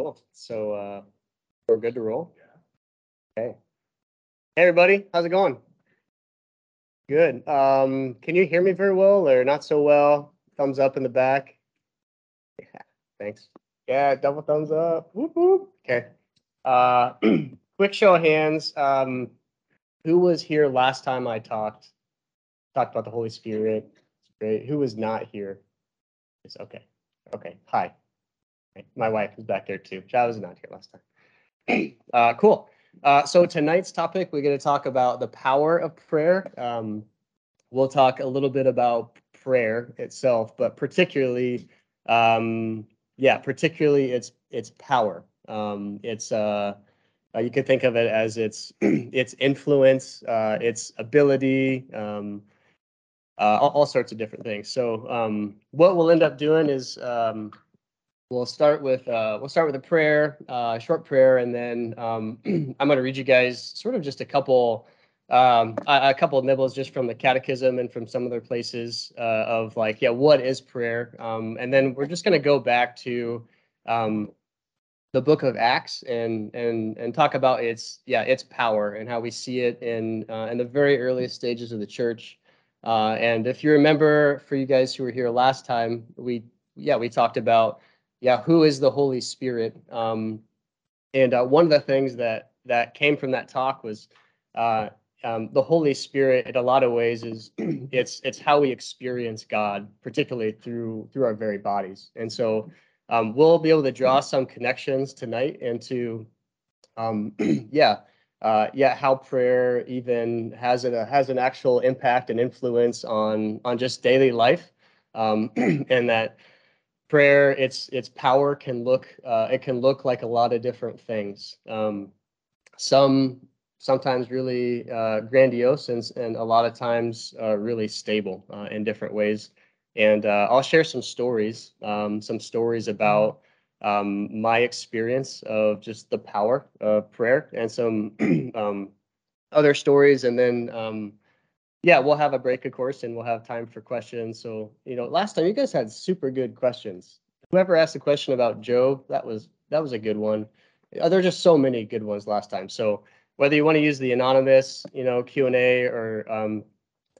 Cool. So we're good to roll? Yeah. Okay. Hey, everybody. How's it going? Good. Can you hear me very well or not so well? Thumbs up in the back. Yeah, thanks. Yeah, double thumbs up. Whoop, whoop. Okay. Quick show of hands. Who was here last time I talked about the Holy Spirit? It's great. Who was not here? It's okay. Okay. Hi. My wife is back there too. I was not here last time. Cool. So tonight's topic, we're going to talk about the power of prayer. We'll talk a little bit about prayer itself, but particularly, its power. You could think of it as its influence, its ability, all sorts of different things. So what we'll end up doing is we'll start with a prayer, short prayer, and then I'm going to read you guys sort of just a couple of nibbles just from the Catechism and from some other places of like, yeah, what is prayer? And then we're just going to go back to the book of Acts and talk about its power and how we see it in the very earliest stages of the church. And if you remember, for you guys who were here last time, we talked about who is the Holy Spirit. And one of the things that came from that talk was the Holy Spirit, in a lot of ways, is it's how we experience God, particularly through our very bodies. And so we'll be able to draw some connections tonight into, how prayer even has an actual impact and influence on just daily life, and that prayer, its power can look like a lot of different things. Sometimes really grandiose and a lot of times really stable in different ways. And I'll share some stories about my experience of just the power of prayer and some other stories. And then, we'll have a break, of course, and we'll have time for questions. So, last time you guys had super good questions. Whoever asked a question about Job, that was a good one. There are just so many good ones last time. So whether you want to use the anonymous, Q&A or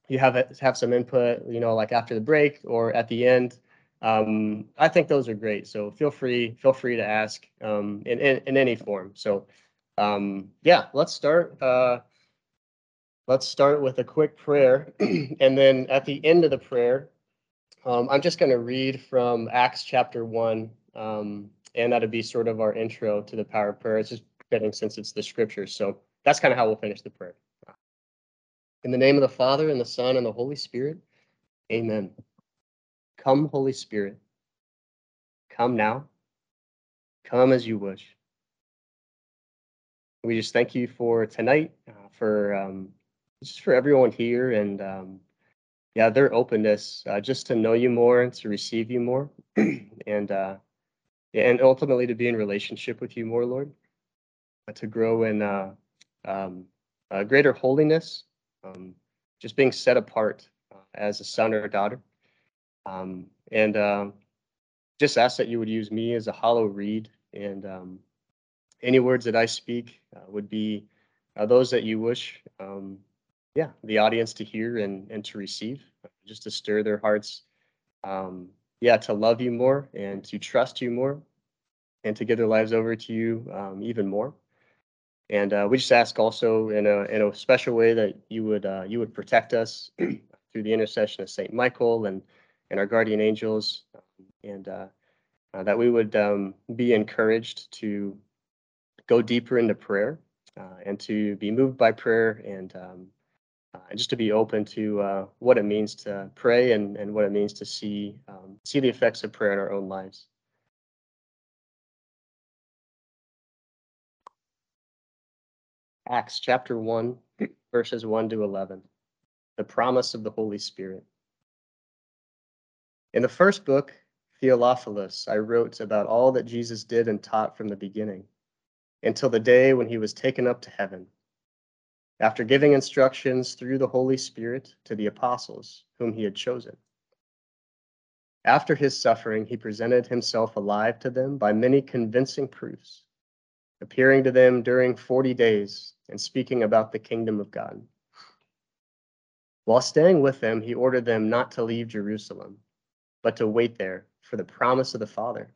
you have some input, like after the break or at the end. I think those are great. So feel free to ask in any form. So let's start with a quick prayer. And then at the end of the prayer, I'm just going to read from Acts chapter 1. And that'll be sort of our intro to the power of prayer. It's just fitting since it's the scriptures. So that's kind of how we'll finish the prayer. In the name of the Father, and the Son, and the Holy Spirit. Amen. Come, Holy Spirit. Come now. Come as you wish. We just thank you for tonight, just for everyone here, and their openness just to know you more and to receive you more, and ultimately to be in relationship with you more, Lord, to grow in greater holiness, just being set apart as a son or a daughter. Just ask that you would use me as a hollow reed, and any words that I speak would be those that you wish the audience to hear and to receive, just to stir their hearts, to love you more and to trust you more and to give their lives over to you even more. And we just ask also in a special way that you would protect us through the intercession of Saint Michael and our guardian angels, and that we would be encouraged to go deeper into prayer and to be moved by prayer and just to be open to what it means to pray and what it means to see the effects of prayer in our own lives. Acts chapter 1, verses 1 to 11, the promise of the Holy Spirit. In the first book, Theophilus, I wrote about all that Jesus did and taught from the beginning until the day when he was taken up to heaven, after giving instructions through the Holy Spirit to the apostles whom he had chosen. After his suffering, he presented himself alive to them by many convincing proofs, appearing to them during 40 days and speaking about the kingdom of God. While staying with them, he ordered them not to leave Jerusalem, but to wait there for the promise of the Father.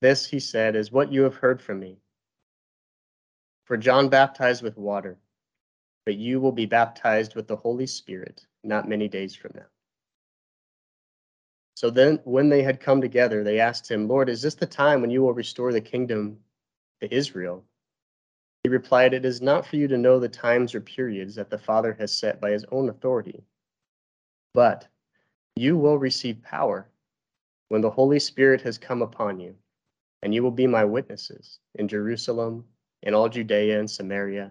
This, he said, is what you have heard from me. For John baptized with water, but you will be baptized with the Holy Spirit not many days from now. So then, when they had come together, they asked him, Lord, is this the time when you will restore the kingdom to Israel? He replied, it is not for you to know the times or periods that the Father has set by his own authority, but you will receive power when the Holy Spirit has come upon you, and you will be my witnesses in Jerusalem, in all Judea and Samaria,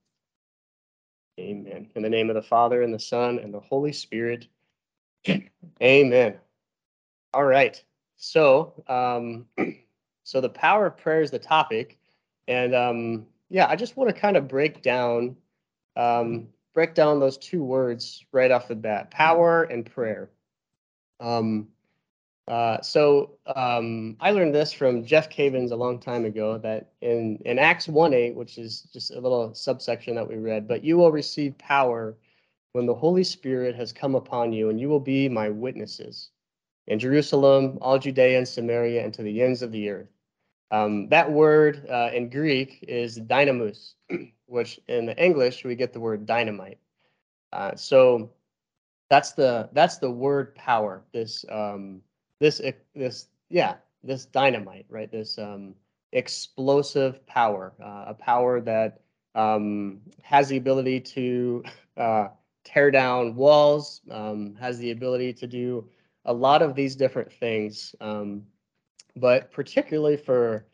Amen. In the name of the Father, and the Son, and the Holy Spirit. Amen. All right. So the power of prayer is the topic, and I just want to kind of break down those two words right off the bat: power and prayer. I learned this from Jeff Cavins a long time ago, that in Acts 1:8, which is just a little subsection that we read, but you will receive power when the Holy Spirit has come upon you, and you will be my witnesses in Jerusalem, all Judea and Samaria, and to the ends of the earth. That word in Greek is dynamos, which in the English we get the word dynamite. So that's the word power. This dynamite, right? This explosive power, a power that has the ability to tear down walls, has the ability to do a lot of these different things, but particularly for,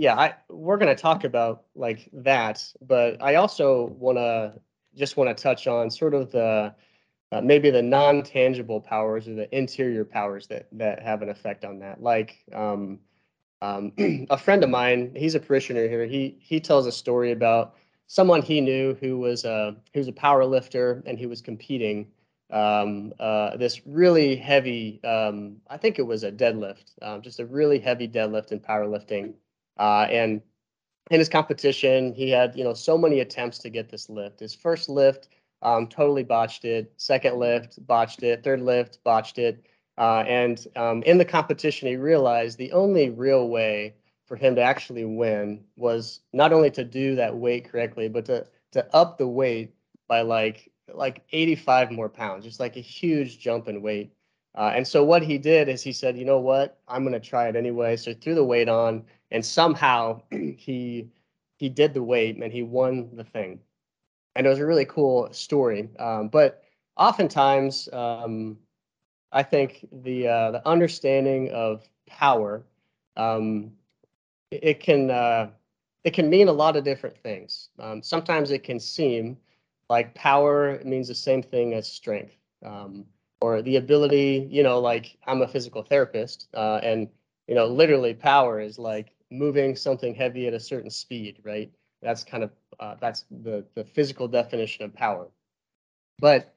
we're going to talk about like that, but I also want to touch on sort of the, maybe the non-tangible powers or the interior powers that have an effect on that. Like a friend of mine, he's a parishioner here. He tells a story about someone he knew who was a power lifter, and he was competing. This really heavy, I think it was a deadlift, just a really heavy deadlift in powerlifting. And in his competition, he had, so many attempts to get this lift. His first lift, totally botched it. Second lift, botched it. Third lift, botched it. And in the competition, he realized the only real way for him to actually win was not only to do that weight correctly, but to up the weight by like 85 more pounds, just like a huge jump in weight. And so what he did is he said, you know what, I'm going to try it anyway. So he threw the weight on, and somehow he did the weight and he won the thing. And it was a really cool story. But oftentimes, I think the understanding of power, it can mean a lot of different things. Sometimes it can seem like power means the same thing as strength, or the ability, like I'm a physical therapist, and, literally power is like moving something heavy at a certain speed, right? That's kind of, that's the physical definition of power. But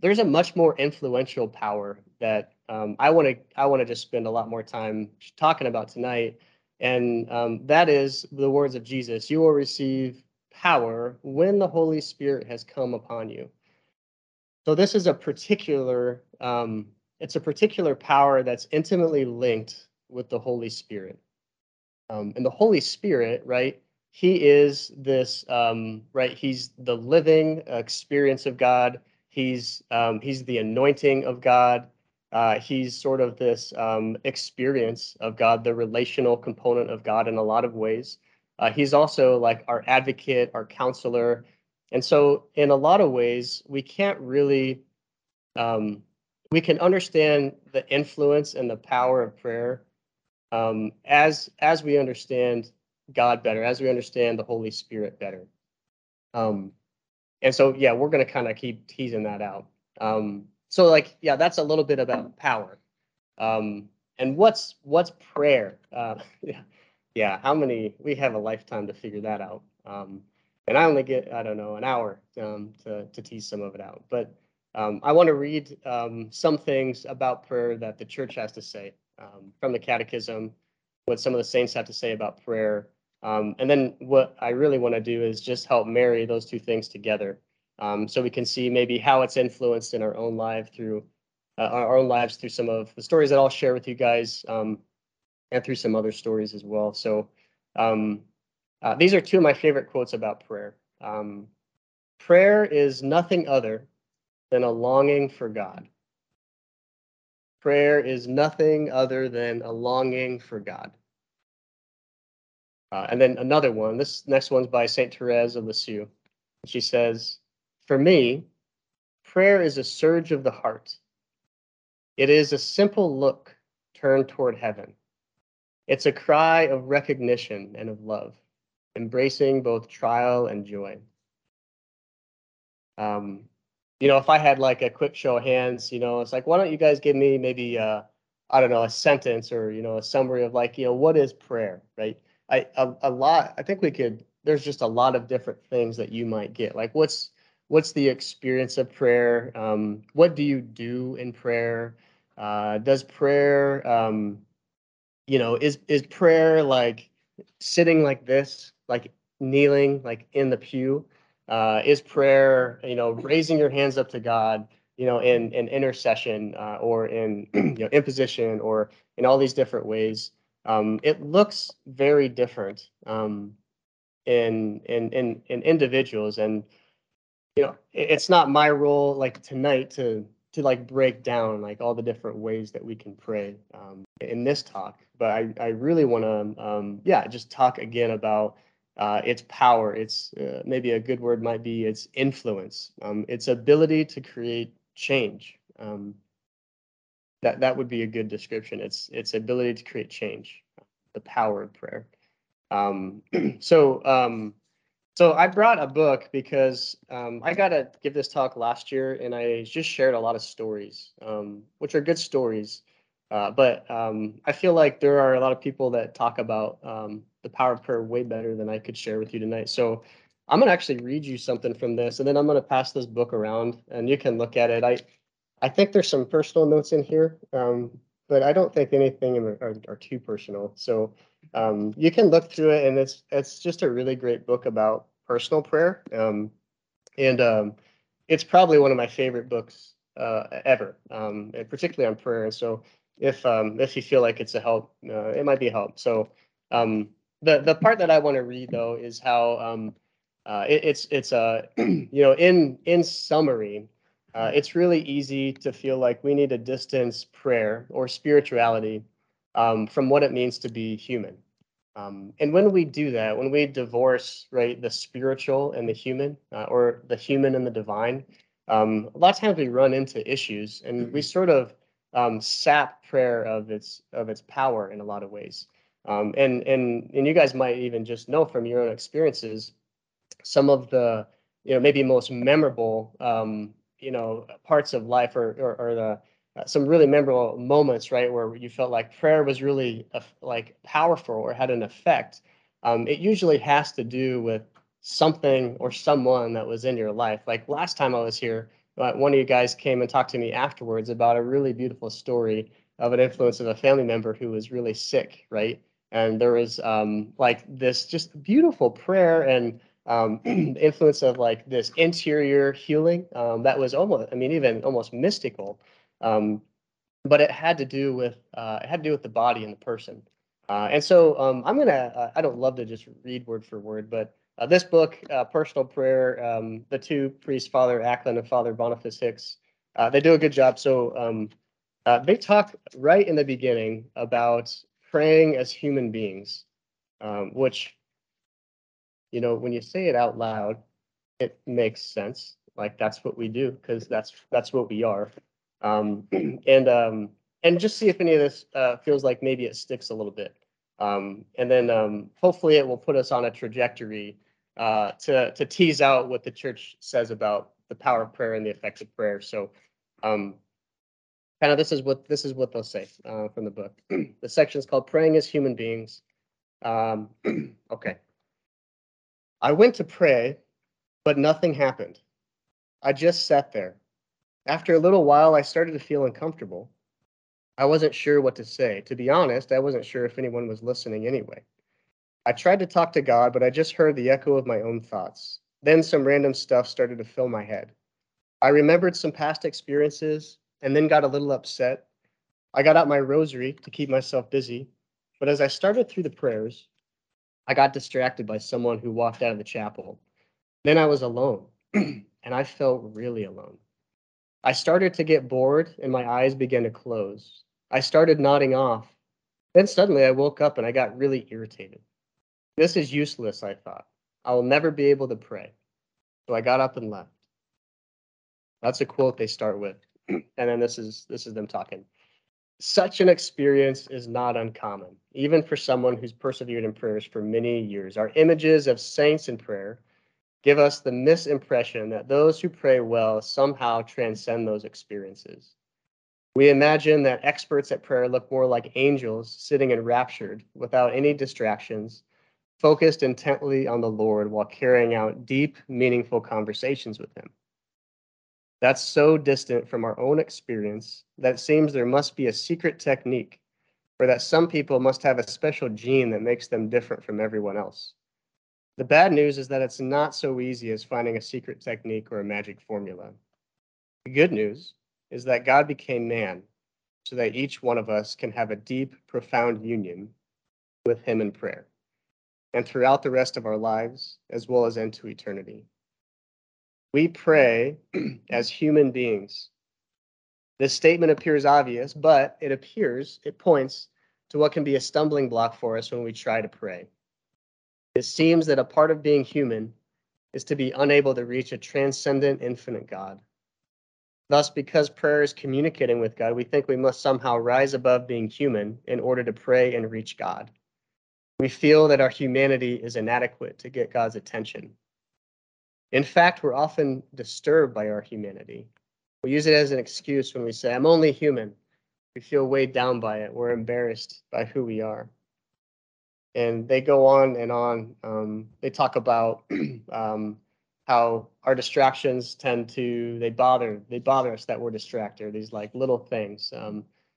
there's a much more influential power that I want to just spend a lot more time talking about tonight. And that is the words of Jesus: you will receive power when the Holy Spirit has come upon you. So this is a particular power that's intimately linked with the Holy Spirit. And the Holy Spirit, right? He is this, right? He's the living experience of God. He's the anointing of God. He's sort of this experience of God, the relational component of God in a lot of ways. He's also like our advocate, our counselor. And so in a lot of ways, we can't really we can understand the influence and the power of prayer as we understand God better, as we understand the Holy Spirit better. And so, yeah, we're going to kind of keep teasing that out. So like, yeah, that's a little bit about power. And what's prayer? Yeah, how many, we have a lifetime to figure that out. And I only get, I don't know, an hour to tease some of it out. But I want to read some things about prayer that the church has to say from the Catechism, what some of the saints have to say about prayer. And then what I really want to do is just help marry those two things together, so we can see maybe how it's influenced in our own life through our own lives through some of the stories that I'll share with you guys, and through some other stories as well. So these are two of my favorite quotes about prayer. Prayer is nothing other than a longing for God. Prayer is nothing other than a longing for God. And then another one, this next one's by Saint Therese of Lisieux. She says, "For me, prayer is a surge of the heart. It is a simple look turned toward heaven. It's a cry of recognition and of love, embracing both trial and joy." You know, if I had like a quick show of hands, you know, it's like, why don't you guys give me maybe, I don't know, a sentence or, you know, a summary of like, you know, what is prayer, right? I think we could, there's just a lot of different things that you might get. Like what's the experience of prayer? What do you do in prayer? Does prayer, you know, is prayer like sitting like this, like kneeling, like in the pew? Is prayer, you know, raising your hands up to God, you know, in intercession, or in, you know, imposition, or in all these different ways? It looks very different in individuals, and you know, it's not my role like tonight to like break down like all the different ways that we can pray in this talk. But I really want to just talk again about its power. It's maybe a good word might be its influence, its ability to create change. That would be a good description. It's ability to create change, the power of prayer. So I brought a book because I got to give this talk last year, and I just shared a lot of stories, which are good stories. But I feel like there are a lot of people that talk about the power of prayer way better than I could share with you tonight. So I'm going to actually read you something from this, and then I'm going to pass this book around, and you can look at it. I think there's some personal notes in here, but I don't think anything are too personal. So you can look through it, and it's just a really great book about personal prayer. And it's probably one of my favorite books ever, and particularly on prayer. And so if you feel like it's a help, it might be a help. So the part that I want to read, though, is how it's you know, in summary, it's really easy to feel like we need to distance prayer or spirituality from what it means to be human. And when we do that, when we divorce, right, the spiritual and the human, or the human and the divine, a lot of times we run into issues, and we sort of sap prayer of its power in a lot of ways. And you guys might even just know from your own experiences some of the, you know, maybe most memorable you know, parts of life, or the some really memorable moments, right, where you felt like prayer was really like powerful or had an effect. It usually has to do with something or someone that was in your life. Like last time I was here, one of you guys came and talked to me afterwards about a really beautiful story of an influence of a family member who was really sick, right? And there was like this just beautiful prayer and influence of like this interior healing that was almost, I mean, even almost mystical, but it had to do with the body and the person. And so I'm gonna, I don't love to just read word for word, but this book, Personal Prayer, the two priests, Father Ackland and Father Boniface Hicks, they do a good job. So they talk right in the beginning about praying as human beings, which, you know, when you say it out loud, it makes sense. Like that's what we do, because that's what we are. and just see if any of this feels like maybe it sticks a little bit. And then hopefully it will put us on a trajectory to tease out what the church says about the power of prayer and the effects of prayer. So kind of this is what they'll say from the book. The section is called Praying as Human Beings. Okay. I went to pray, but nothing happened. I just sat there. After a little while, I started to feel uncomfortable. I wasn't sure what to say. To be honest, I wasn't sure if anyone was listening anyway. I tried to talk to God, but I just heard the echo of my own thoughts. Then some random stuff started to fill my head. I remembered some past experiences and then got a little upset. I got out my rosary to keep myself busy, but as I started through the prayers, I got distracted by someone who walked out of the chapel. Then I was alone, and I felt really alone. I started to get bored, and my eyes began to close. I started nodding off. Then suddenly I woke up, and I got really irritated. This is useless, I thought. I will never be able to pray. So I got up and left. That's a quote they start with. And then this is them talking. Such an experience is not uncommon, even for someone who's persevered in prayers for many years. Our images of saints in prayer give us the misimpression that those who pray well somehow transcend those experiences. We imagine that experts at prayer look more like angels sitting enraptured without any distractions, focused intently on the Lord while carrying out deep, meaningful conversations with him. That's so distant from our own experience that it seems there must be a secret technique, or that some people must have a special gene that makes them different from everyone else. The bad news is that it's not so easy as finding a secret technique or a magic formula. The good news is that God became man so that each one of us can have a deep, profound union with him in prayer, and throughout the rest of our lives, as well as into eternity. We pray as human beings. This statement appears obvious, but it points to what can be a stumbling block for us when we try to pray. It seems that a part of being human is to be unable to reach a transcendent, infinite God. Thus, because prayer is communicating with God, we think we must somehow rise above being human in order to pray and reach God. We feel that our humanity is inadequate to get God's attention. In fact, we're often disturbed by our humanity. We use it as an excuse when we say, I'm only human. We feel weighed down by it. We're embarrassed by who we are. And they go on and on. They talk about how our distractions they bother us that we're distracted. These like little things.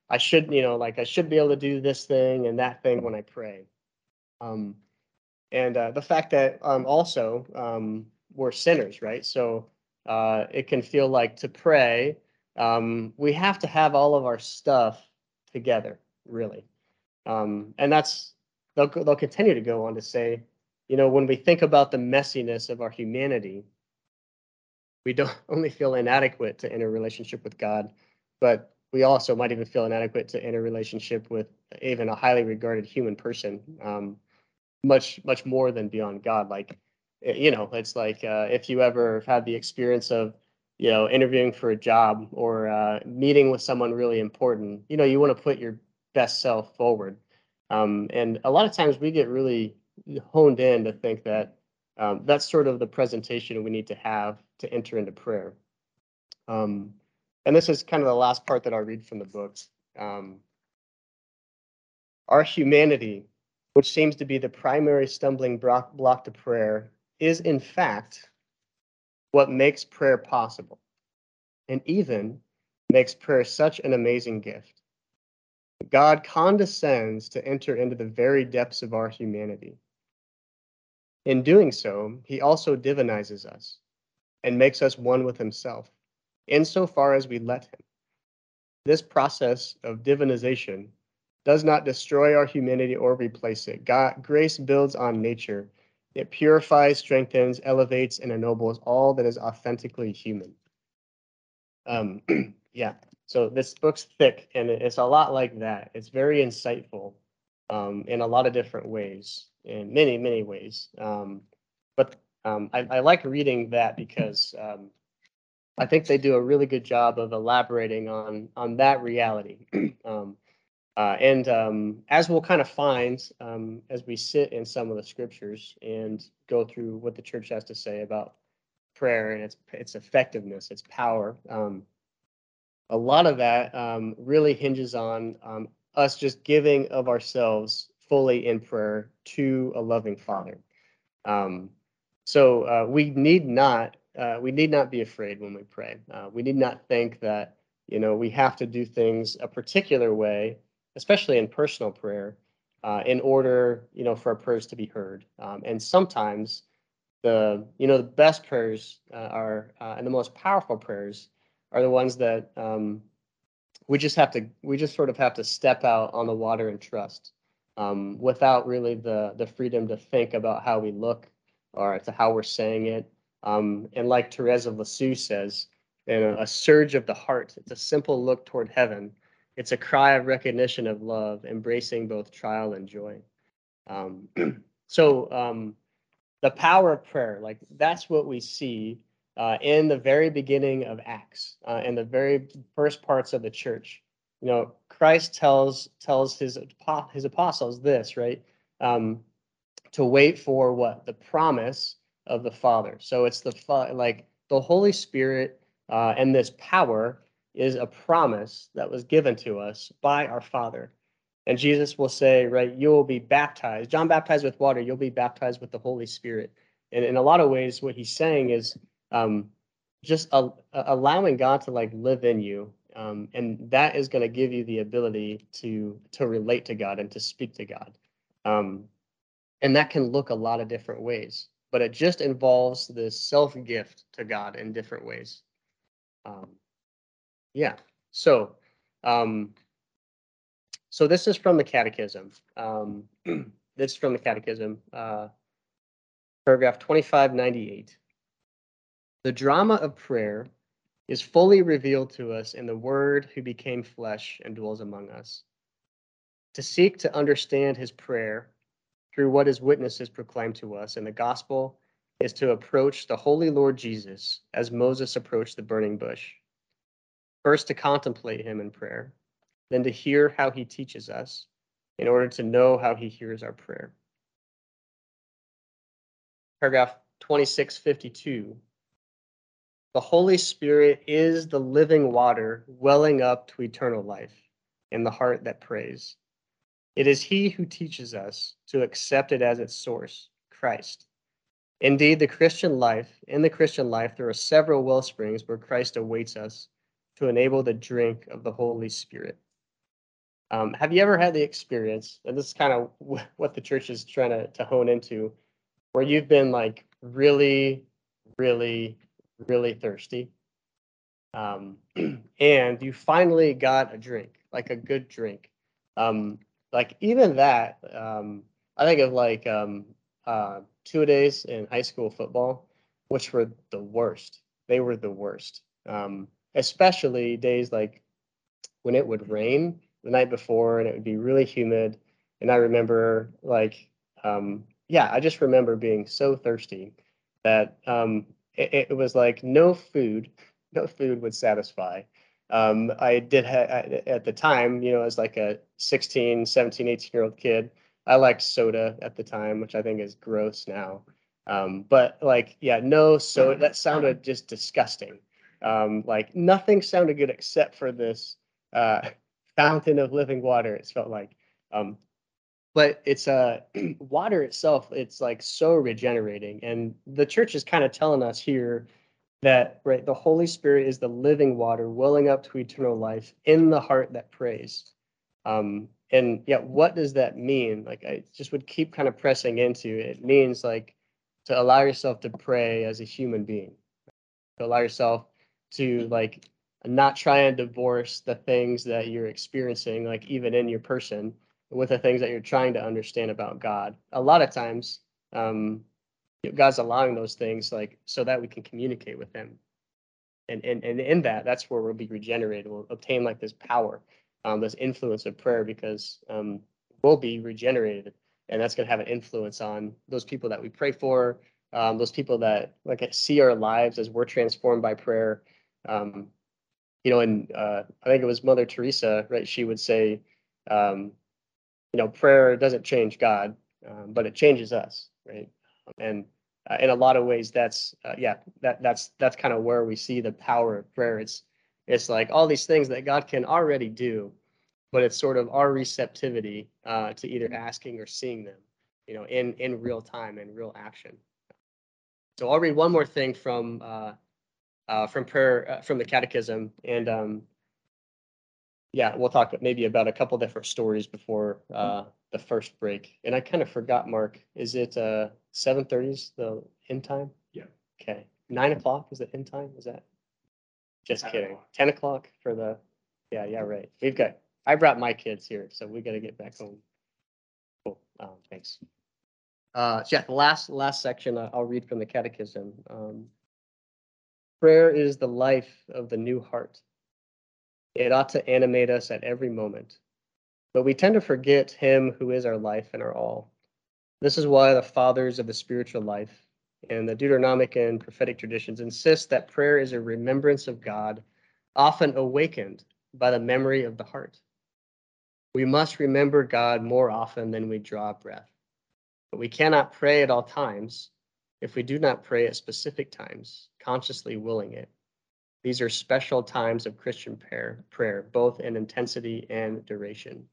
I should be able to do this thing and that thing when I pray. The fact that we're sinners, right? So it can feel like to pray, we have to have all of our stuff together, really. They'll continue to go on to say, you know, when we think about the messiness of our humanity, we don't only feel inadequate to enter a relationship with God, but we also might even feel inadequate to enter a relationship with even a highly regarded human person, much more than beyond God. Like, you know, it's like if you ever had the experience of, you know, interviewing for a job or meeting with someone really important, you know, you want to put your best self forward. And a lot of times we get really honed in to think that that's sort of the presentation we need to have to enter into prayer. And this is kind of the last part that I'll read from the book. Our humanity, which seems to be the primary stumbling block to prayer, is in fact what makes prayer possible and even makes prayer such an amazing gift. God condescends to enter into the very depths of our humanity. In doing so, he also divinizes us and makes us one with himself, insofar as we let him. This process of divinization does not destroy our humanity or replace it. Grace builds on nature. It purifies, strengthens, elevates, and ennobles all that is authentically human. Yeah. So this book's thick, and it's a lot like that. It's very insightful in a lot of different ways, in many, many ways. But I like reading that because I think they do a really good job of elaborating on that reality. And as we'll kind of find as we sit in some of the scriptures and go through what the church has to say about prayer and its effectiveness, its power, a lot of that really hinges on us just giving of ourselves fully in prayer to a loving Father. So we need not be afraid when we pray. We need not think that, you know, we have to do things a particular way, especially in personal prayer, in order, you know, for our prayers to be heard. And sometimes the best prayers and the most powerful prayers are the ones that we just sort of have to step out on the water and trust, without really the freedom to think about how we look or to how we're saying it. And like Therese of Lisieux says, you know, a surge of the heart. It's a simple look toward heaven. It's a cry of recognition of love, embracing both trial and joy. So the power of prayer, like that's what we see in the very beginning of Acts, in the very first parts of the church. You know, Christ tells his apostles this, right? To wait for what? The promise of the Father. So it's the Holy Spirit and this power is a promise that was given to us by our Father. And Jesus will say, right, you will be baptized. John baptized with water, you'll be baptized with the Holy Spirit. And in a lot of ways, what he's saying is just allowing God to like live in you. And that is going to give you the ability to relate to God and to speak to God. And that can look a lot of different ways, but it just involves this self-gift to God in different ways. So this is from the Catechism. This is from the Catechism, paragraph 2598. The drama of prayer is fully revealed to us in the Word who became flesh and dwells among us. To seek to understand his prayer through what his witnesses proclaim to us in the gospel is to approach the holy Lord Jesus as Moses approached the burning bush. First, to contemplate him in prayer, then to hear how he teaches us in order to know how he hears our prayer. Paragraph 2652. The Holy Spirit is the living water welling up to eternal life in the heart that prays. It is he who teaches us to accept it as its source, Christ. Indeed, in the Christian life, there are several well springs where Christ awaits us to enable the drink of the Holy Spirit. Have you ever had the experience, and this is kind of what the church is trying to hone into, where you've been like really, really, really thirsty, and you finally got a drink, like a good drink. Like even that, I think of like 2 days in high school football, which were the worst. They were the worst. Especially days like when it would rain the night before and it would be really humid. And I remember I just remember being so thirsty that it was like no food would satisfy. At the time, you know, as like a 16, 17, 18-year-old kid, I liked soda at the time, which I think is gross now. No soda, that sounded just disgusting. Like nothing sounded good except for this fountain of living water, it felt like. But it's water itself, it's like so regenerating. And the church is kind of telling us here that, right, the Holy Spirit is the living water welling up to eternal life in the heart that prays. And yet, what does that mean? Like, I just would keep kind of pressing into it. It means like to allow yourself to pray as a human being, to allow yourself to like not try and divorce the things that you're experiencing, like even in your person, with the things that you're trying to understand about God. A lot of times, God's allowing those things like so that we can communicate with him. And in that's where we'll be regenerated. We'll obtain like this power, this influence of prayer, because we'll be regenerated. And that's going to have an influence on those people that we pray for, those people that like see our lives as we're transformed by prayer. I think it was Mother Teresa, right? She would say, prayer doesn't change God, but it changes us, right? And in a lot of ways, that's kind of where we see the power of prayer. It's like all these things that God can already do, but it's sort of our receptivity to either asking or seeing them, in real time and real action. So I'll read one more thing from prayer, from the Catechism, and we'll talk maybe about a couple different stories before the first break. And I kind of forgot, Mark, is it 7:30's the end time? Yeah. Okay. 9 o'clock is the end time? Is that? Just 10 kidding. O'clock. 10 o'clock for the, yeah, right. I brought my kids here, so we got to get back home. Cool. Thanks. The last section I'll read from the Catechism. Prayer is the life of the new heart. It ought to animate us at every moment, but we tend to forget him who is our life and our all. This is why the fathers of the spiritual life and the Deuteronomic and prophetic traditions insist that prayer is a remembrance of God, often awakened by the memory of the heart. We must remember God more often than we draw breath, but we cannot pray at all times if we do not pray at specific times, consciously willing it. These are special times of Christian prayer, both in intensity and duration.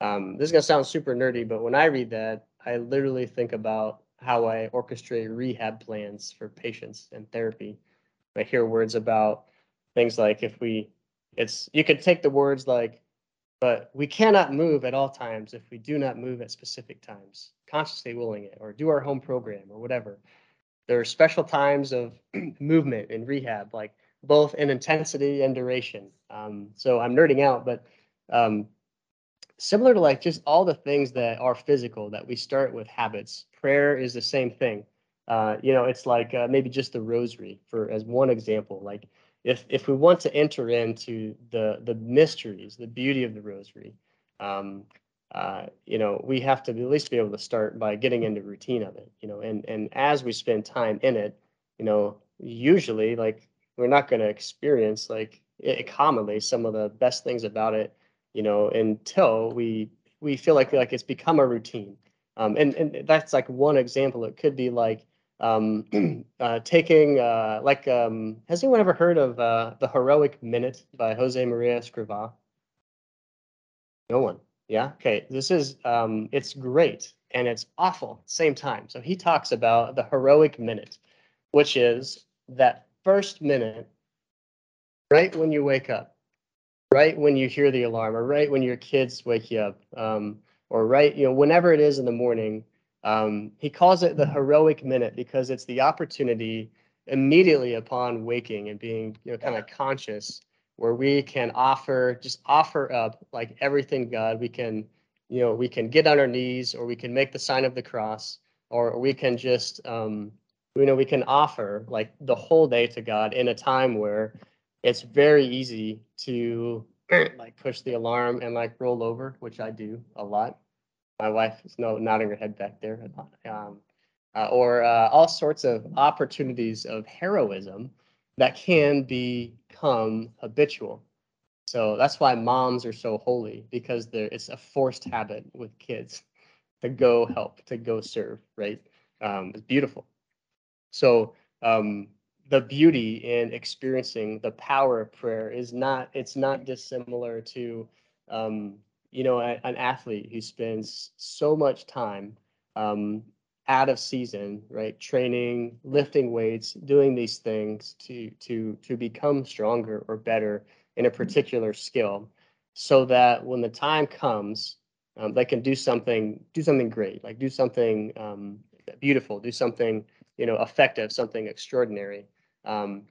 This is going to sound super nerdy, but when I read that, I literally think about how I orchestrate rehab plans for patients and therapy. I hear words about things like you could take the words like, but we cannot move at all times if we do not move at specific times, consciously willing it, or do our home program or whatever. There are special times of movement in rehab, like both in intensity and duration. So I'm nerding out, but similar to like just all the things that are physical that we start with habits, prayer is the same thing. It's like maybe just the rosary as one example. Like if we want to enter into the mysteries, the beauty of the rosary, we have to at least be able to start by getting into routine of it. And as we spend time in it, usually like we're not going to experience like it commonly some of the best things about it, until we feel like it's become a routine. And that's like one example. It could be like taking has anyone ever heard of The Heroic Minute by Jose Maria Escrivá? No one. Yeah. Okay. This is it's great and it's awful at the same time. So he talks about the heroic minute, which is that first minute right when you wake up, right when you hear the alarm, or right when your kids wake you up. Or right, whenever it is in the morning, he calls it the heroic minute because it's the opportunity immediately upon waking and being, kind of conscious, where we can offer up like everything, God. We can, we can get on our knees, or we can make the sign of the cross, or we can just, we can offer like the whole day to God in a time where it's very easy to like push the alarm and like roll over, which I do a lot. My wife is nodding her head back there. All sorts of opportunities of heroism that can become habitual. So that's why moms are so holy, because it's a forced habit with kids to go help, to go serve, right? It's beautiful. So the beauty in experiencing the power of prayer it's not dissimilar to, an athlete who spends so much time out of season, right? Training, lifting weights, doing these things to become stronger or better in a particular skill, so that when the time comes, they can do something great, like do something beautiful, do something, effective, something extraordinary. And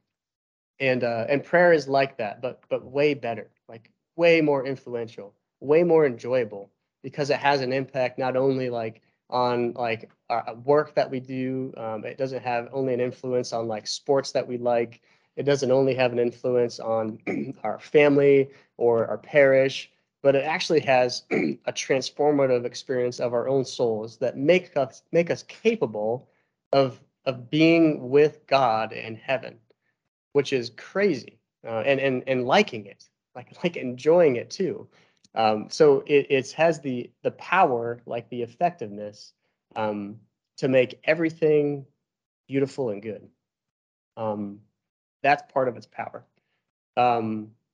prayer is like that, but way better, like way more influential, way more enjoyable, because it has an impact not only like on like our work that we do. It doesn't have only an influence on like sports that we like. It doesn't only have an influence on our family or our parish, but it actually has a transformative experience of our own souls that make us capable of being with God in heaven. which is crazy, and liking it, like enjoying it too. So it has the power, like the effectiveness, to make everything beautiful and good. That's part of its power.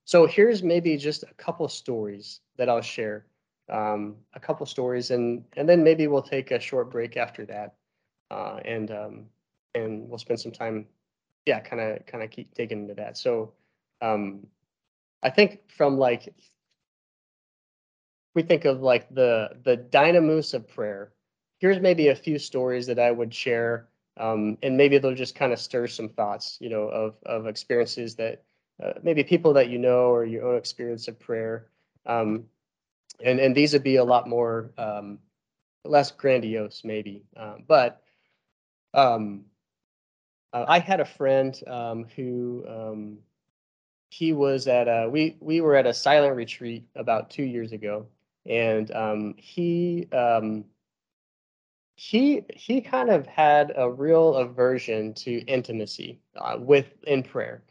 So here's maybe just a couple of stories that I'll share. A couple of stories, and then maybe we'll take a short break after that, and we'll spend some time, yeah, kind of keep digging into that. So I think from we think of the dynamis of prayer. Here's maybe a few stories that I would share, and maybe they'll just kind of stir some thoughts, of experiences that maybe people that you know or your own experience of prayer. And these would be a lot more less grandiose, maybe. But I had a friend who he was at we were at a silent retreat about 2 years ago, and he kind of had a real aversion to intimacy in prayer,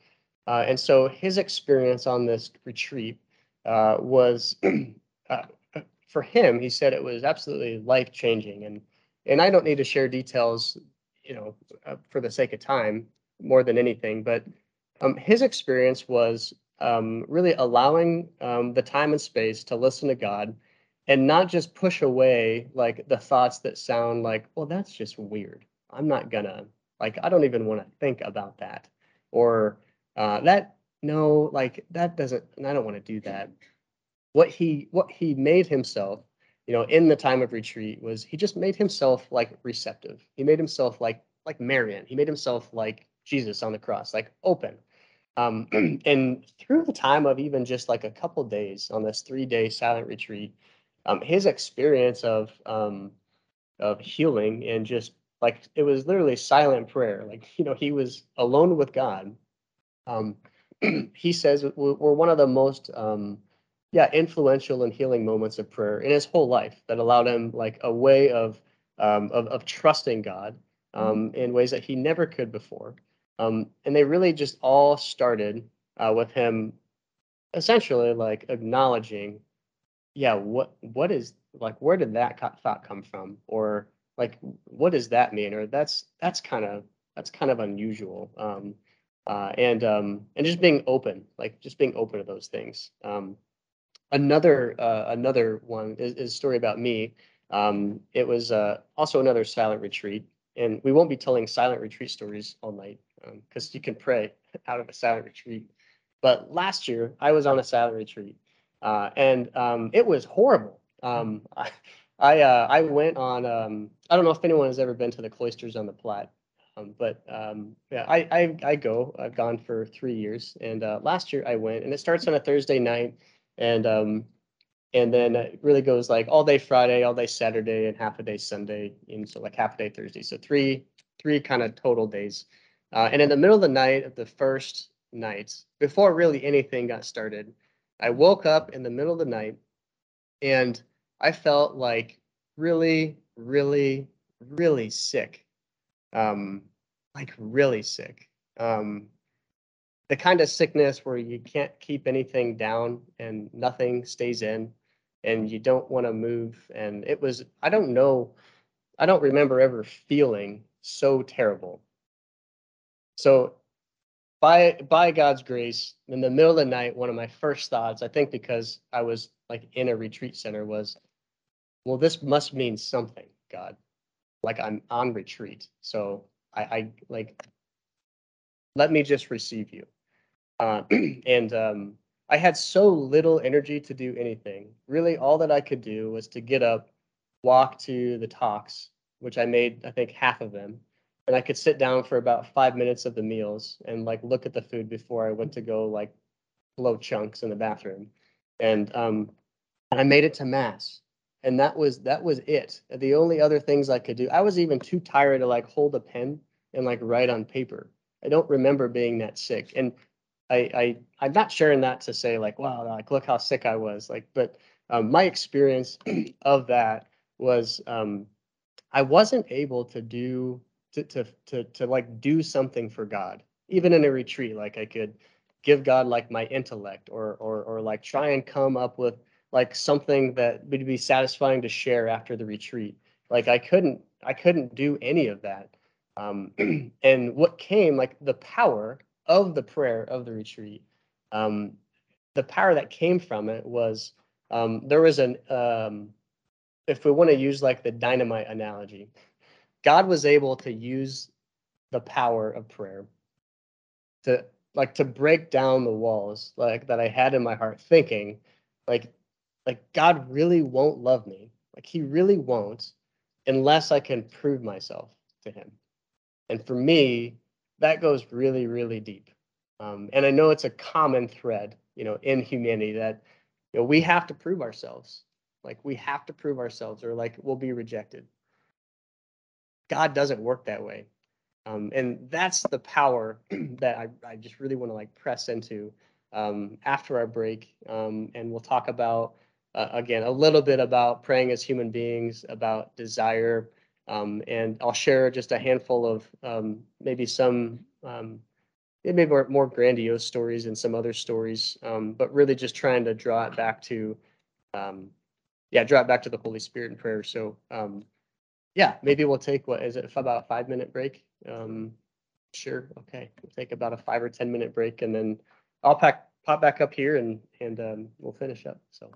and so his experience on this retreat was. For him, he said it was absolutely life-changing, and I don't need to share details, for the sake of time, more than anything. But his experience was really allowing the time and space to listen to God, and not just push away the thoughts that sound like, well, that's just weird. I'm not gonna I don't even want to think about that, or that doesn't. I don't want to do that. What he made himself, in the time of retreat was he just made himself receptive. He made himself like Marian. He made himself like Jesus on the cross, open. And through the time of even just a couple days on this 3-day silent retreat, his experience of healing and just it was literally silent prayer. He was alone with God. He says we're one of the most influential and healing moments of prayer in his whole life that allowed him a way of trusting God in ways that he never could before. And they really just all started with him essentially acknowledging, what is where did that thought come from? Or what does that mean? Or that's kind of unusual. And just being open, to those things. Another one is a story about me. It was also another silent retreat, and we won't be telling silent retreat stories all night because you can pray out of a silent retreat. But last year I was on a silent retreat, and it was horrible. I went on. I don't know if anyone has ever been to the cloisters on the Platte, I go. I've gone for 3 years, and last year I went, and it starts on a Thursday night. And then it really goes all day Friday, all day Saturday, and half a day Sunday, and so half a day Thursday. So three kind of total days. And in the middle of the night of the first night, before really anything got started, I woke up in the middle of the night, and I felt really, really, really sick, really sick. The kind of sickness where you can't keep anything down and nothing stays in and you don't want to move. And it was, I don't remember ever feeling so terrible. So by God's grace, in the middle of the night, one of my first thoughts, I think because I was in a retreat center, was, well, this must mean something, God, I'm on retreat. So I let me just receive you. I had so little energy to do anything. Really, all that I could do was to get up, walk to the talks, which I made, I think, half of them. And I could sit down for about 5 minutes of the meals and look at the food before I went to go blow chunks in the bathroom. And I made it to mass. And that was it. The only other things I could do, I was even too tired to hold a pen and write on paper. I don't remember being that sick. And I'm not sharing that to say wow, look how sick I was. But my experience of that was I wasn't able to do something for God. even in a retreat, like I could give God like my intellect, or like try and come up with like something that would be satisfying to share after the retreat. Like I couldn't do any of that. And what came, like the power of the prayer of the retreat, the power that came from it was, there was an, if we want to use like the dynamite analogy, God was able to use the power of prayer to break down the walls like that I had in my heart, thinking like God really won't love me. Like he really won't unless I can prove myself to him. And for me, that goes really, really deep. And I know it's a common thread, you know, in humanity that, you know, we have to prove ourselves. Like we have to prove ourselves, or like we'll be rejected. God doesn't work that way. And that's the power that I just really want to like press into after our break. And we'll talk about, again, a little bit about praying as human beings, about desire. And I'll share just a handful of maybe some maybe more grandiose stories and some other stories, but really just trying to draw it back to, draw it back to the Holy Spirit in prayer. So, maybe we'll take, what is it, about a 5-minute break? Sure. Okay. We'll take about a 5 or 10-minute break, and then I'll pop back up here and we'll finish up. So.